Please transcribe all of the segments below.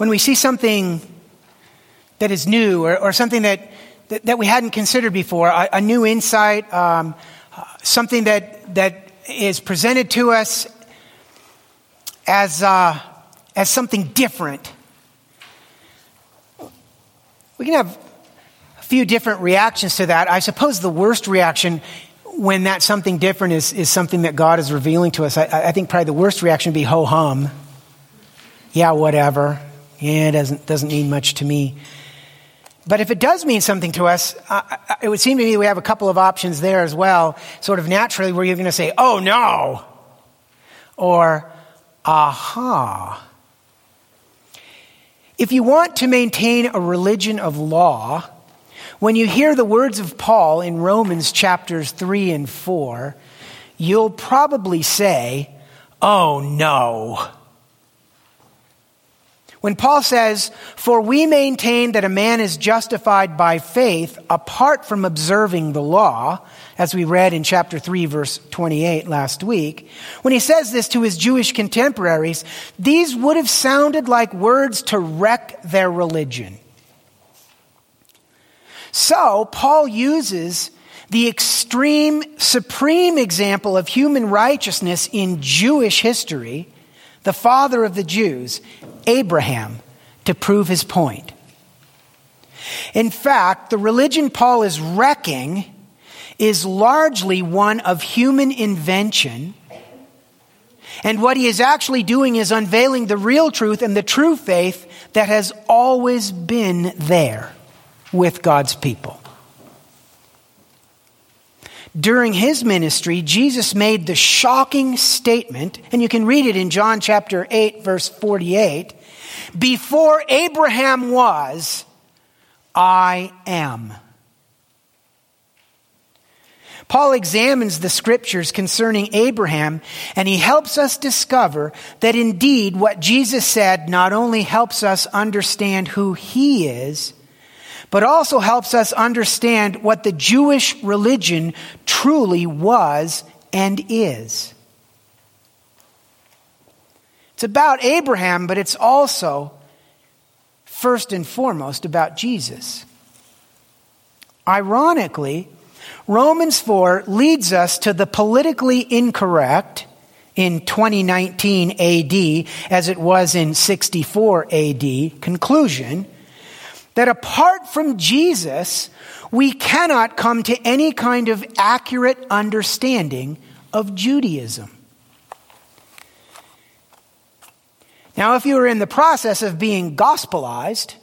when we see something that is new or something that we hadn't considered before, a new insight, something that is presented to us as something different, we can have a few different reactions to that. I suppose the worst reaction when that something different is something that God is revealing to us. I think probably the worst reaction would be ho-hum. Yeah, whatever. Yeah, it doesn't mean much to me. But if it does mean something to us, it would seem to me we have a couple of options there as well. Sort of naturally, we're either going to say, oh, no, or aha. If you want to maintain a religion of law, when you hear the words of Paul in Romans chapters 3 and 4, you'll probably say, oh, no. When Paul says, for we maintain that a man is justified by faith apart from observing the law, as we read in chapter 3, verse 28 last week, when he says this to his Jewish contemporaries, these would have sounded like words to wreck their religion. So Paul uses the extreme, supreme example of human righteousness in Jewish history, the father of the Jews, Abraham, to prove his point. In fact, the religion Paul is wrecking is largely one of human invention, and what he is actually doing is unveiling the real truth and the true faith that has always been there with God's people. During his ministry, Jesus made the shocking statement, and you can read it in John chapter 8, verse 48, before Abraham was, I am. Paul examines the scriptures concerning Abraham, and he helps us discover that indeed what Jesus said not only helps us understand who he is, but also helps us understand what the Jewish religion truly was and is. It's about Abraham, but it's also, first and foremost, about Jesus. Ironically, Romans 4 leads us to the politically incorrect in 2019 AD, as it was in 64 AD, conclusion that apart from Jesus, we cannot come to any kind of accurate understanding of Judaism. Now, if you were in the process of being gospelized,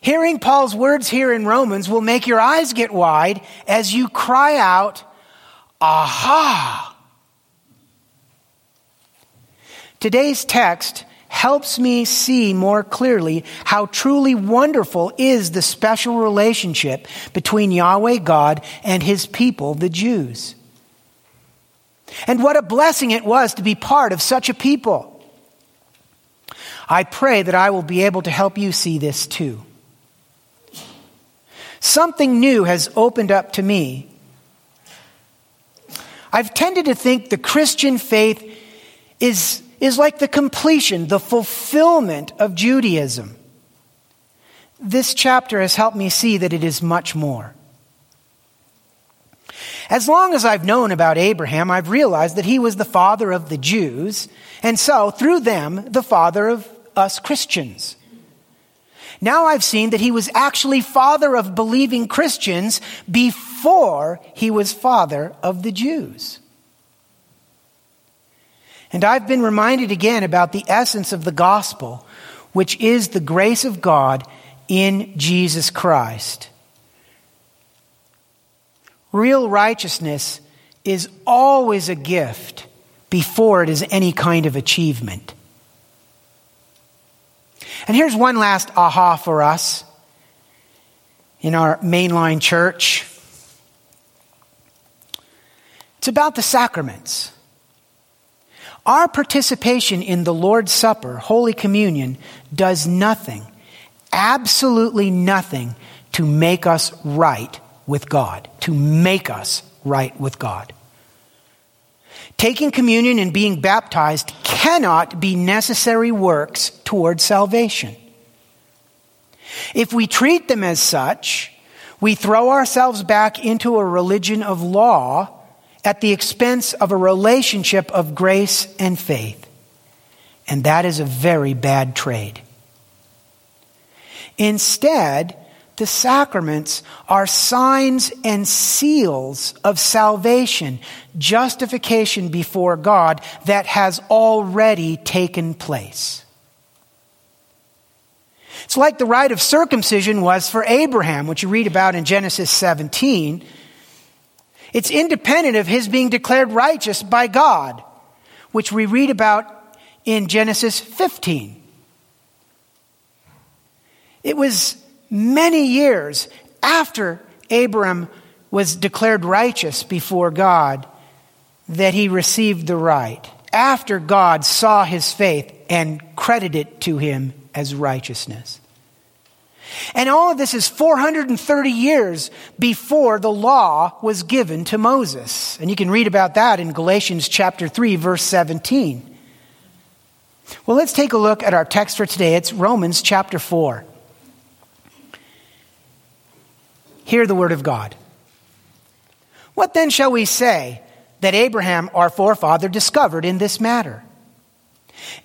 hearing Paul's words here in Romans will make your eyes get wide as you cry out, aha! Today's text helps me see more clearly how truly wonderful is the special relationship between Yahweh God and his people, the Jews. And what a blessing it was to be part of such a people. I pray that I will be able to help you see this too. Something new has opened up to me. I've tended to think the Christian faith is like the completion, the fulfillment of Judaism. This chapter has helped me see that it is much more. As long as I've known about Abraham, I've realized that he was the father of the Jews, and so, through them, the father of us Christians. Now I've seen that he was actually father of believing Christians before he was father of the Jews. And I've been reminded again about the essence of the gospel, which is the grace of God in Jesus Christ. Real righteousness is always a gift before it is any kind of achievement. And here's one last aha for us in our mainline church. It's about the sacraments. Our participation in the Lord's Supper, Holy Communion, does nothing, absolutely nothing, to make us right with God, to make us right with God. Taking communion and being baptized cannot be necessary works towards salvation. If we treat them as such, we throw ourselves back into a religion of law at the expense of a relationship of grace and faith. And that is a very bad trade. Instead, the sacraments are signs and seals of salvation, justification before God that has already taken place. It's like the rite of circumcision was for Abraham, which you read about in Genesis 17. It's independent of his being declared righteous by God, which we read about in Genesis 15. It was many years after Abram was declared righteous before God that he received the right, after God saw his faith and credited it to him as righteousness. And all of this is 430 years before the law was given to Moses. And you can read about that in Galatians chapter 3, verse 17. Well, let's take a look at our text for today. It's Romans chapter 4. Hear the word of God. What then shall we say that Abraham, our forefather, discovered in this matter?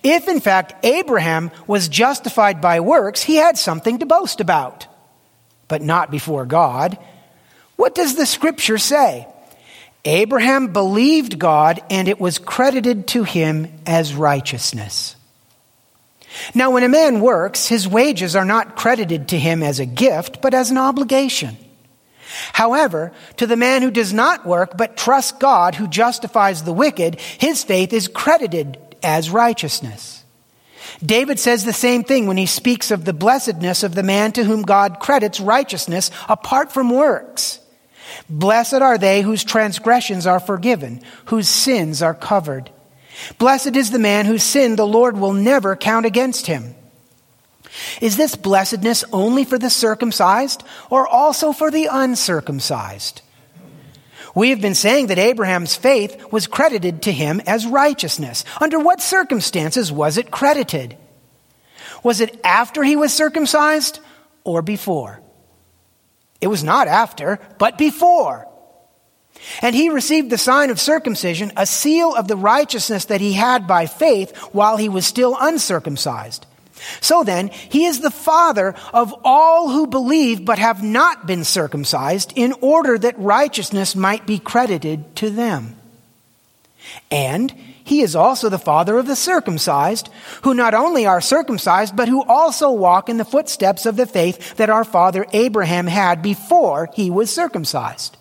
If, in fact, Abraham was justified by works, he had something to boast about, but not before God. What does the Scripture say? Abraham believed God, and it was credited to him as righteousness. Now, when a man works, his wages are not credited to him as a gift, but as an obligation. However, to the man who does not work, but trusts God who justifies the wicked, his faith is credited as righteousness. David says the same thing when he speaks of the blessedness of the man to whom God credits righteousness apart from works. Blessed are they whose transgressions are forgiven, whose sins are covered. Blessed is the man whose sin the Lord will never count against him. Is this blessedness only for the circumcised or also for the uncircumcised? We have been saying that Abraham's faith was credited to him as righteousness. Under what circumstances was it credited? Was it after he was circumcised or before? It was not after, but before. And he received the sign of circumcision, a seal of the righteousness that he had by faith while he was still uncircumcised. So then, he is the father of all who believe but have not been circumcised, in order that righteousness might be credited to them. And he is also the father of the circumcised, who not only are circumcised, but who also walk in the footsteps of the faith that our father Abraham had before he was circumcised.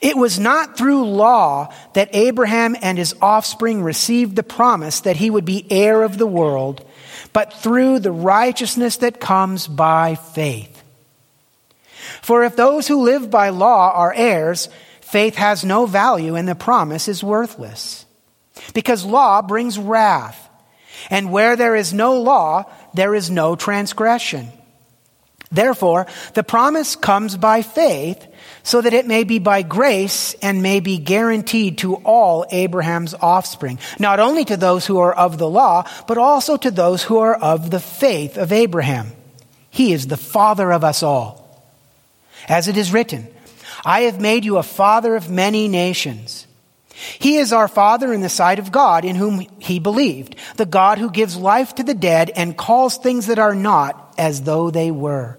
It was not through law that Abraham and his offspring received the promise that he would be heir of the world, but through the righteousness that comes by faith. For if those who live by law are heirs, faith has no value and the promise is worthless. Because law brings wrath, and where there is no law, there is no transgression. Therefore, the promise comes by faith, so that it may be by grace and may be guaranteed to all Abraham's offspring, not only to those who are of the law, but also to those who are of the faith of Abraham. He is the father of us all. As it is written, I have made you a father of many nations. He is our father in the sight of God, in whom he believed, the God who gives life to the dead and calls things that are not as though they were.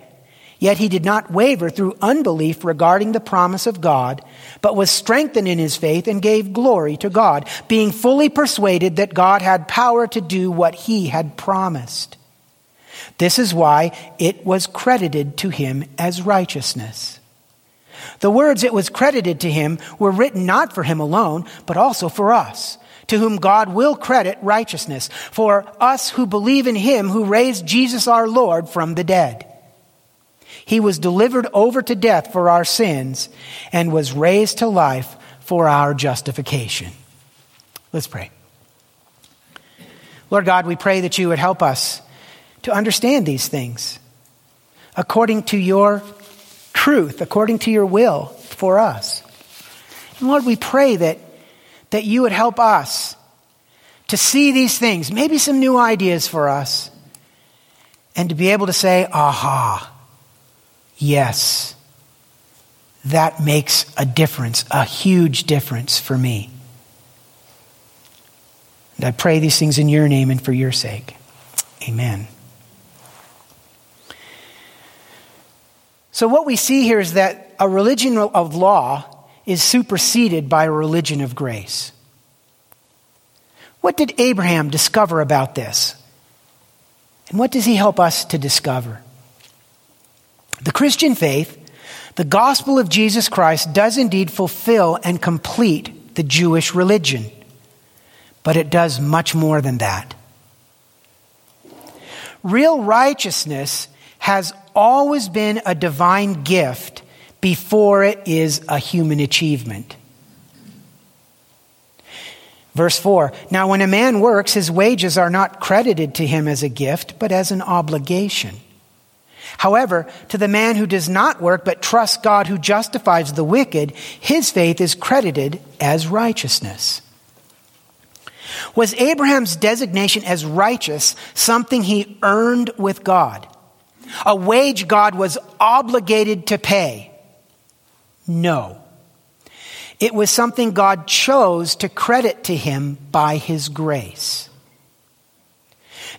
Yet he did not waver through unbelief regarding the promise of God, but was strengthened in his faith and gave glory to God, being fully persuaded that God had power to do what he had promised. This is why it was credited to him as righteousness. The words "it was credited to him" were written not for him alone, but also for us, to whom God will credit righteousness, for us who believe in him who raised Jesus our Lord from the dead. He was delivered over to death for our sins and was raised to life for our justification." Let's pray. Lord God, we pray that you would help us to understand these things according to your truth, according to your will for us. And Lord, we pray that you would help us to see these things, maybe some new ideas for us, and to be able to say, aha, yes, that makes a difference, a huge difference for me. And I pray these things in your name and for your sake. Amen. So what we see here is that a religion of law is superseded by a religion of grace. What did Abraham discover about this? And what does he help us to discover? The Christian faith, the gospel of Jesus Christ, does indeed fulfill and complete the Jewish religion, but it does much more than that. Real righteousness has always been a divine gift before it is a human achievement. Verse 4, "Now when a man works, his wages are not credited to him as a gift, but as an obligation. However, to the man who does not work, but trusts God who justifies the wicked, his faith is credited as righteousness." Was Abraham's designation as righteous something he earned with God? A wage God was obligated to pay? No. It was something God chose to credit to him by his grace.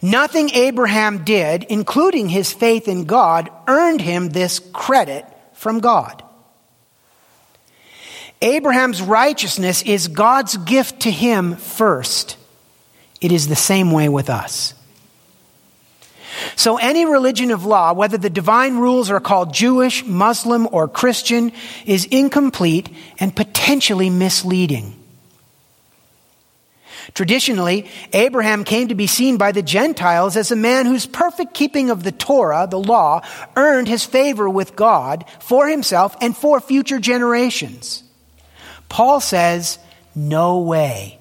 Nothing Abraham did, including his faith in God, earned him this credit from God. Abraham's righteousness is God's gift to him first. It is the same way with us. So any religion of law, whether the divine rules are called Jewish, Muslim, or Christian, is incomplete and potentially misleading. Traditionally, Abraham came to be seen by the Gentiles as a man whose perfect keeping of the Torah, the law, earned his favor with God for himself and for future generations. Paul says, no way.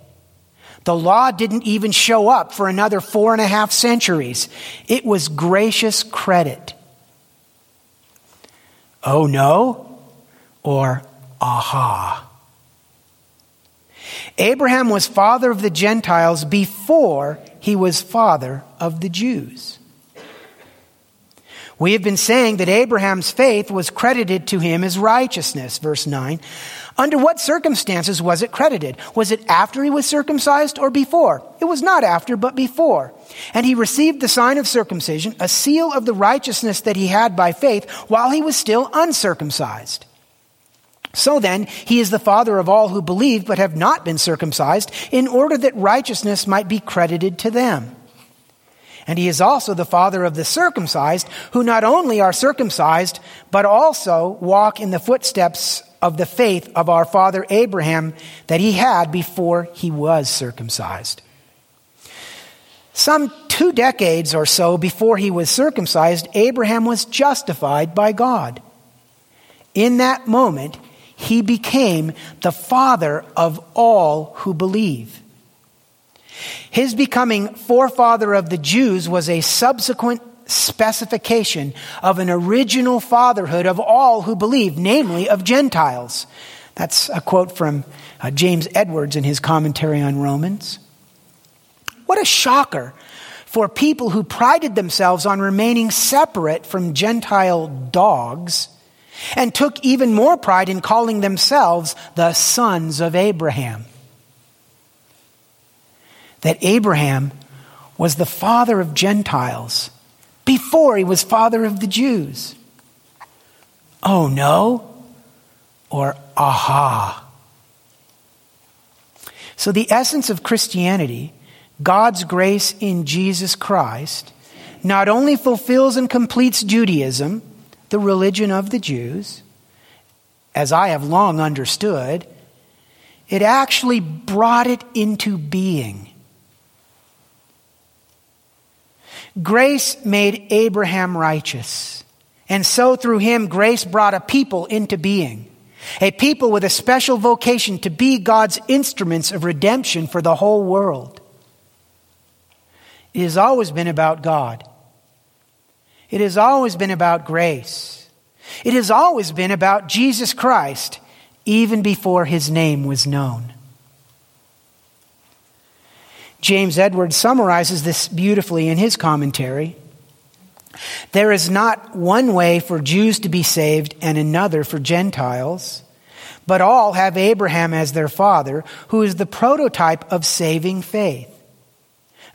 The law didn't even show up for another 4.5 centuries. It was gracious credit. Oh no, or aha. Abraham was father of the Gentiles before he was father of the Jews. We have been saying that Abraham's faith was credited to him as righteousness, verse 9. Under what circumstances was it credited? Was it after he was circumcised or before? It was not after, but before. And he received the sign of circumcision, a seal of the righteousness that he had by faith while he was still uncircumcised. So then, he is the father of all who believe but have not been circumcised, in order that righteousness might be credited to them. And he is also the father of the circumcised, who not only are circumcised, but also walk in the footsteps of the faith of our father Abraham that he had before he was circumcised. Some 2 decades or so before he was circumcised, Abraham was justified by God. In that moment, he became the father of all who believe. His becoming forefather of the Jews was a subsequent specification of an original fatherhood of all who believe, namely of Gentiles. That's a quote from James Edwards in his commentary on Romans. What a shocker for people who prided themselves on remaining separate from Gentile dogs, and took even more pride in calling themselves the sons of Abraham. That Abraham was the father of Gentiles before he was father of the Jews. Oh no, or aha. So the essence of Christianity, God's grace in Jesus Christ, not only fulfills and completes Judaism, the religion of the Jews, as I have long understood, It actually brought it into being. Grace made Abraham righteous. And so through him, grace brought a people into being. A people with a special vocation to be God's instruments of redemption for the whole world. It has always been about God. It has always been about grace. It has always been about Jesus Christ, even before his name was known. James Edwards summarizes this beautifully in his commentary. There is not one way for Jews to be saved and another for Gentiles, but all have Abraham as their father, who is the prototype of saving faith.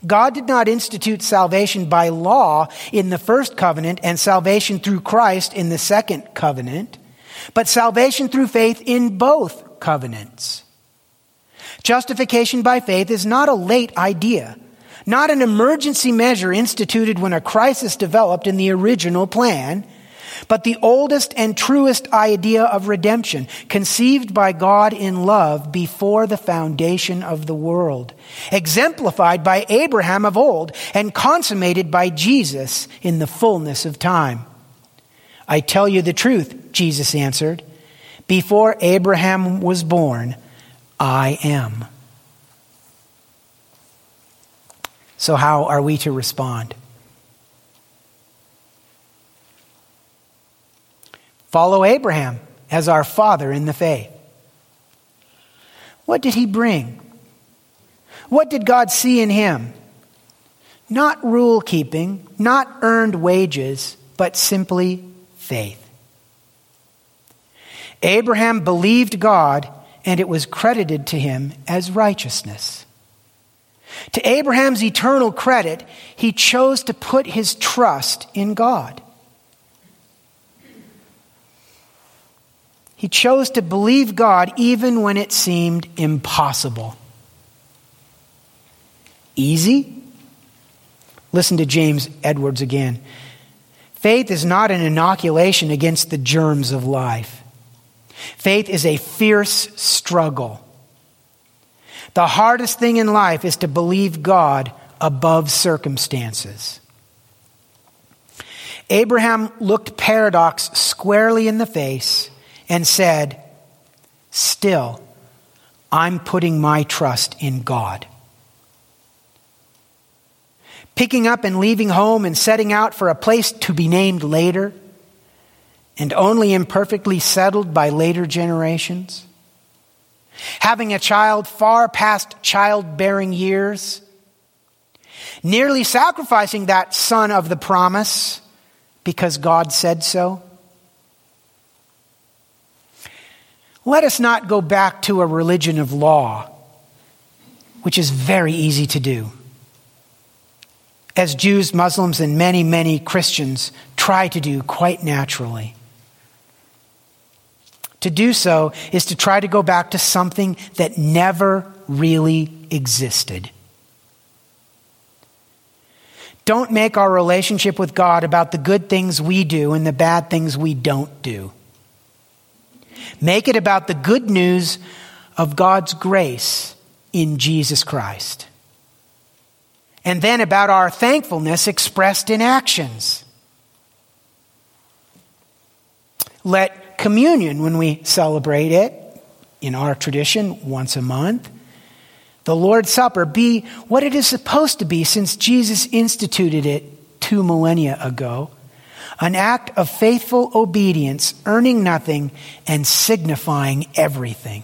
God did not institute salvation by law in the first covenant and salvation through Christ in the second covenant, but salvation through faith in both covenants. Justification by faith is not a late idea, not an emergency measure instituted when a crisis developed in the original plan, but the oldest and truest idea of redemption, conceived by God in love before the foundation of the world, exemplified by Abraham of old and consummated by Jesus in the fullness of time. I tell you the truth, Jesus answered, before Abraham was born, I am. So how are we to respond? Follow Abraham as our father in the faith. What did he bring? What did God see in him? Not rule keeping, not earned wages, but simply faith. Abraham believed God, and it was credited to him as righteousness. To Abraham's eternal credit, he chose to put his trust in God. He chose to believe God even when it seemed impossible. Easy? Listen to James Edwards again. Faith is not an inoculation against the germs of life. Faith is a fierce struggle. The hardest thing in life is to believe God above circumstances. Abraham looked paradox squarely in the face and said, "Still, I'm putting my trust in God." Picking up and leaving home and setting out for a place to be named later, and only imperfectly settled by later generations. Having a child far past childbearing years. Nearly sacrificing that son of the promise because God said so. Let us not go back to a religion of law, which is very easy to do. As Jews, Muslims, and many, many Christians try to do quite naturally. To do so is to try to go back to something that never really existed. Don't make our relationship with God about the good things we do and the bad things we don't do. Make it about the good news of God's grace in Jesus Christ. And then about our thankfulness expressed in actions. Let communion, when we celebrate it, in our tradition, once a month, the Lord's Supper, be what it is supposed to be since Jesus instituted it 2 millennia ago, an act of faithful obedience, earning nothing and signifying everything.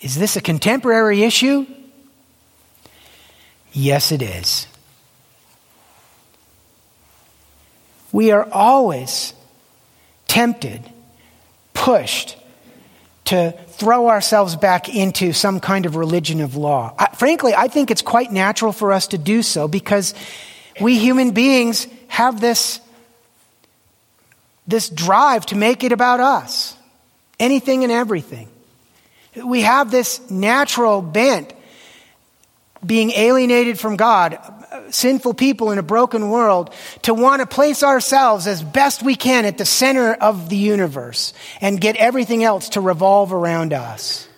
Is this a contemporary issue? Yes, it is. We are always tempted, pushed to throw ourselves back into some kind of religion of law. Frankly, I think it's quite natural for us to do so because we human beings have this drive to make it about us, anything and everything. We have this natural bent, being alienated from God, sinful people in a broken world to want to place ourselves as best we can at the center of the universe and get everything else to revolve around us.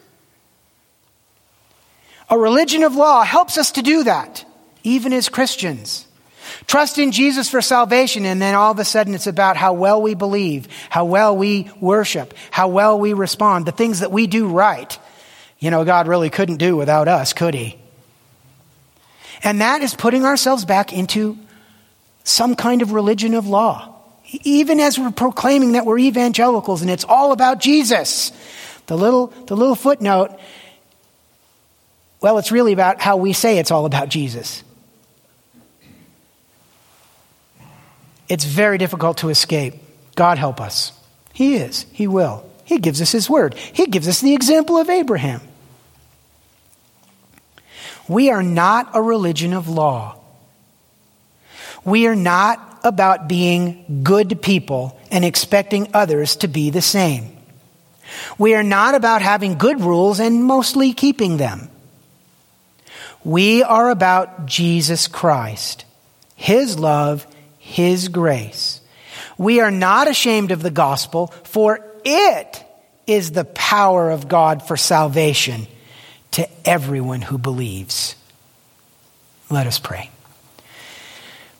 A religion of law helps us to do that, even as Christians. Trust in Jesus for salvation, and then all of a sudden it's about how well we believe, how well we worship, how well we respond, the things that we do right. You know, God really couldn't do without us, could he? And that is putting ourselves back into some kind of religion of law. Even as we're proclaiming that we're evangelicals and it's all about Jesus. The little footnote, well, it's really about how we say it's all about Jesus. It's very difficult to escape. God help us. He is. He will. He gives us his word. He gives us the example of Abraham. We are not a religion of law. We are not about being good people and expecting others to be the same. We are not about having good rules and mostly keeping them. We are about Jesus Christ, his love, his grace. We are not ashamed of the gospel, for it is the power of God for salvation to everyone who believes. Let us pray.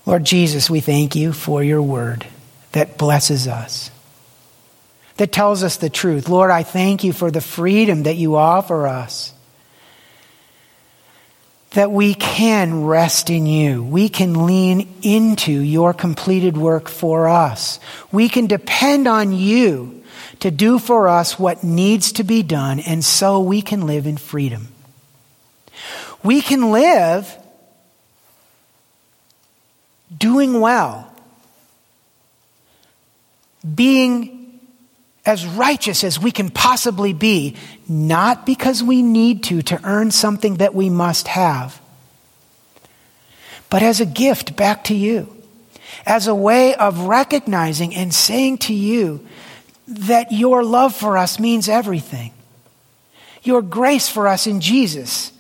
Lord Jesus, we thank you for your word that blesses us, that tells us the truth. Lord, I thank you for the freedom that you offer us, that we can rest in you. We can lean into your completed work for us. We can depend on you to do for us what needs to be done, and so we can live in freedom. We can live doing well, being as righteous as we can possibly be, not because we need to earn something that we must have, but as a gift back to you, as a way of recognizing and saying to you that your love for us means everything. Your grace for us in Jesus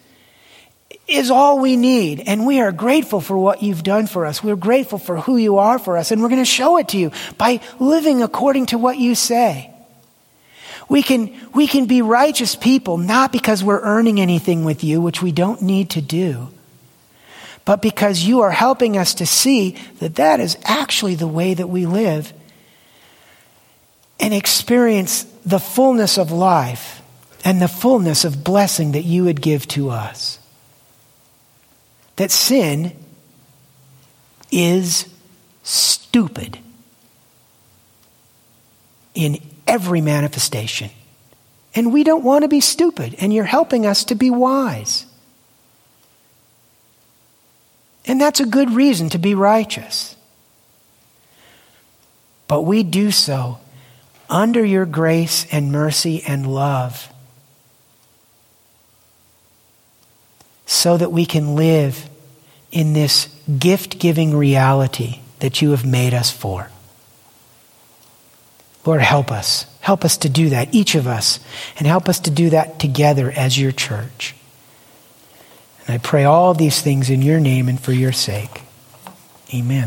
is all we need, and we are grateful for what you've done for us. We're grateful for who you are for us, and we're going to show it to you by living according to what you say. We can be righteous people, not because we're earning anything with you, which we don't need to do, but because you are helping us to see that is actually the way that we live and experience the fullness of life and the fullness of blessing that you would give to us. That sin is stupid in every manifestation. And we don't want to be stupid, and you're helping us to be wise. And that's a good reason to be righteous. But we do so under your grace and mercy and love, so that we can live in this gift-giving reality that you have made us for. Lord, help us. Help us to do that, each of us, and help us to do that together as your church. And I pray all these things in your name and for your sake. Amen.